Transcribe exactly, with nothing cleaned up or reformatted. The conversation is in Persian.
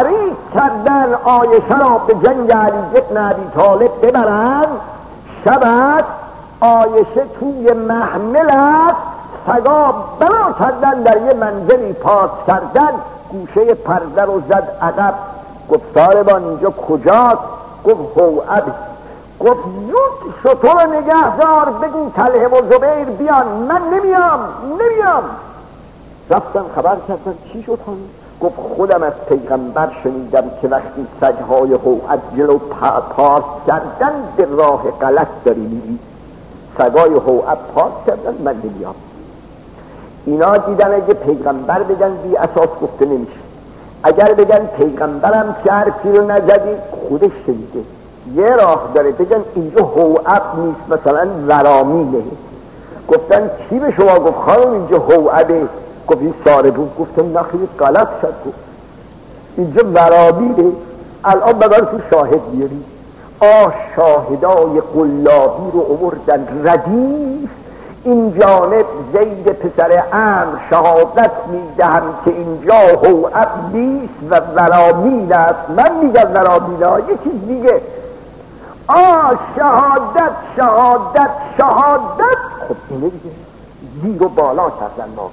حریص کردن عایشه را به جنگ علی ابن ابی طالب ببرند. شبت عایشه توی محمل است، سگا بنا کردن در یه منزلی پارک کردن، گوشه پرده رو زد عقب، گفت ساربان اینجا کجاست؟ گفت هوعبی. گفت زود شطور نگهدار بگو طلحه و زبیر بیان، من نمیام نمیام. رفتن خبر کردن چی شد خانم؟ گفت خودم از پیغمبر شنیدم که وقتی سگهای هوعب جلو پارک کردن به راه غلط داری میری. سگای هوعب پارک کردن، من نمیام. اینا دیدن اگه پیغمبر بگن بی اساس گفته نمیشه، اگر بگن پیغمبرم که حرفی رو نزدی خودش شنیده، یه راه داره، بگن اینجا هوعب نیست مثلا ورامینه. گفتن چی به شما گفت خانم اینجا هوعبه؟ گفت این ساره بود. گفتن نخیلی غلط شد، گفت اینجا ورامینه، الان بگار تو شاهد بیاری. آه شاهدای قلابی رو آوردن ردیف، این جانب زید پسر عمرو شهادت میدهم که اینجا هوعب نیست و ورامین است. من میگم ورامین ها یه چیز دیگه. آه شهادت شهادت شهادت. خب اینه دیگه، زیر و بالا کردن ما.